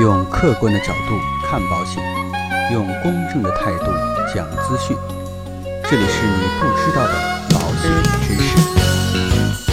用客观的角度看保险，用公正的态度讲资讯。这里是你不知道的保险知识。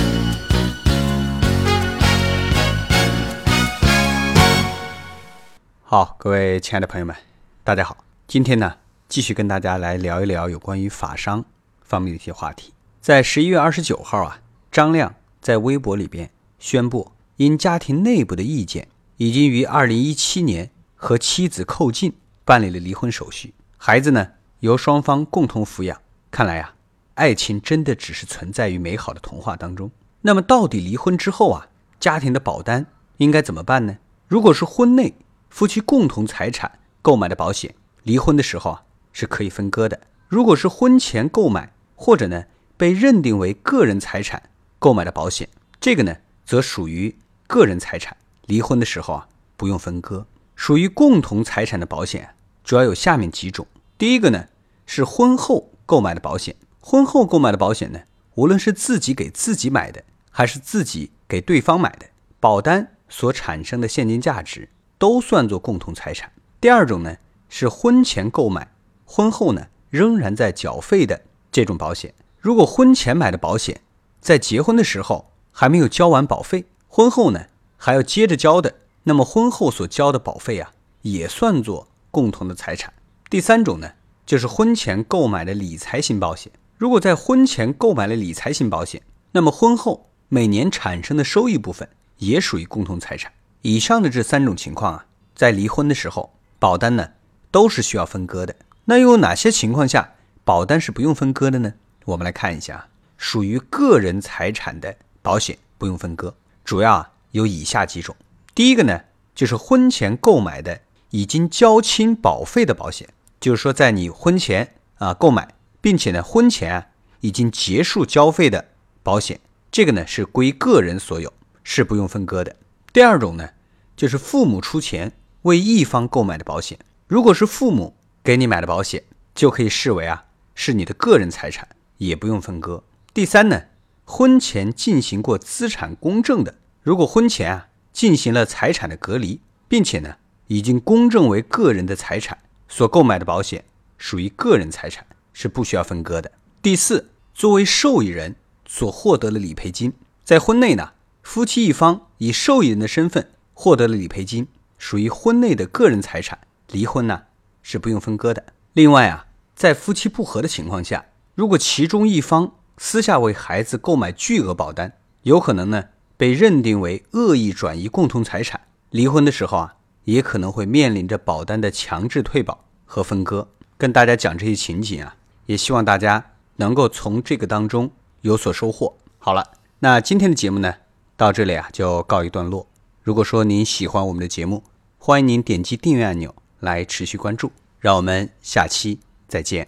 好，各位亲爱的朋友们，大家好。今天呢，继续跟大家来聊一聊有关于法商方面的一些话题。在11月29号啊，张亮在微博里边宣布，因家庭内部的意见，已经于2017年和妻子寇进办理了离婚手续，孩子呢由双方共同抚养。看来啊，爱情真的只是存在于美好的童话当中。那么到底离婚之后啊，家庭的保单应该怎么办呢？如果是婚内夫妻共同财产购买的保险，离婚的时候啊是可以分割的。如果是婚前购买或者呢被认定为个人财产购买的保险，这个呢则属于个人财产，离婚的时候啊不用分割。属于共同财产的保险主要有下面几种。第一个呢是婚后购买的保险。婚后购买的保险呢，无论是自己给自己买的还是自己给对方买的，保单所产生的现金价值都算作共同财产。第二种呢是婚前购买，婚后呢仍然在缴费的这种保险。如果婚前买的保险在结婚的时候还没有交完保费，婚后呢还要接着交的，那么婚后所交的保费啊也算作共同的财产。第三种呢就是婚前购买的理财型保险。如果在婚前购买了理财型保险，那么婚后每年产生的收益部分也属于共同财产。以上的这三种情况啊，在离婚的时候保单呢都是需要分割的。那又有哪些情况下保单是不用分割的呢？我们来看一下，属于个人财产的保险不用分割，主要啊有以下几种。第一个呢就是婚前购买的已经交清保费的保险，就是说在你婚前购买，并且呢婚前已经结束交费的保险，这个呢是归个人所有，是不用分割的。第二种呢就是父母出钱为一方购买的保险。如果是父母给你买的保险，就可以视为是你的个人财产，也不用分割。第三呢，婚前进行过资产公证的，如果婚前进行了财产的隔离，并且呢已经公证为个人的财产，所购买的保险属于个人财产，是不需要分割的。第四，作为受益人所获得了理赔金。在婚内呢，夫妻一方以受益人的身份获得了理赔金，属于婚内的个人财产，离婚呢是不用分割的。另外在夫妻不和的情况下，如果其中一方私下为孩子购买巨额保单，有可能呢被认定为恶意转移共同财产，离婚的时候也可能会面临着保单的强制退保和分割。跟大家讲这些情景也希望大家能够从这个当中有所收获。好了，那今天的节目呢到这里就告一段落。如果说您喜欢我们的节目，欢迎您点击订阅按钮来持续关注。让我们下期再见。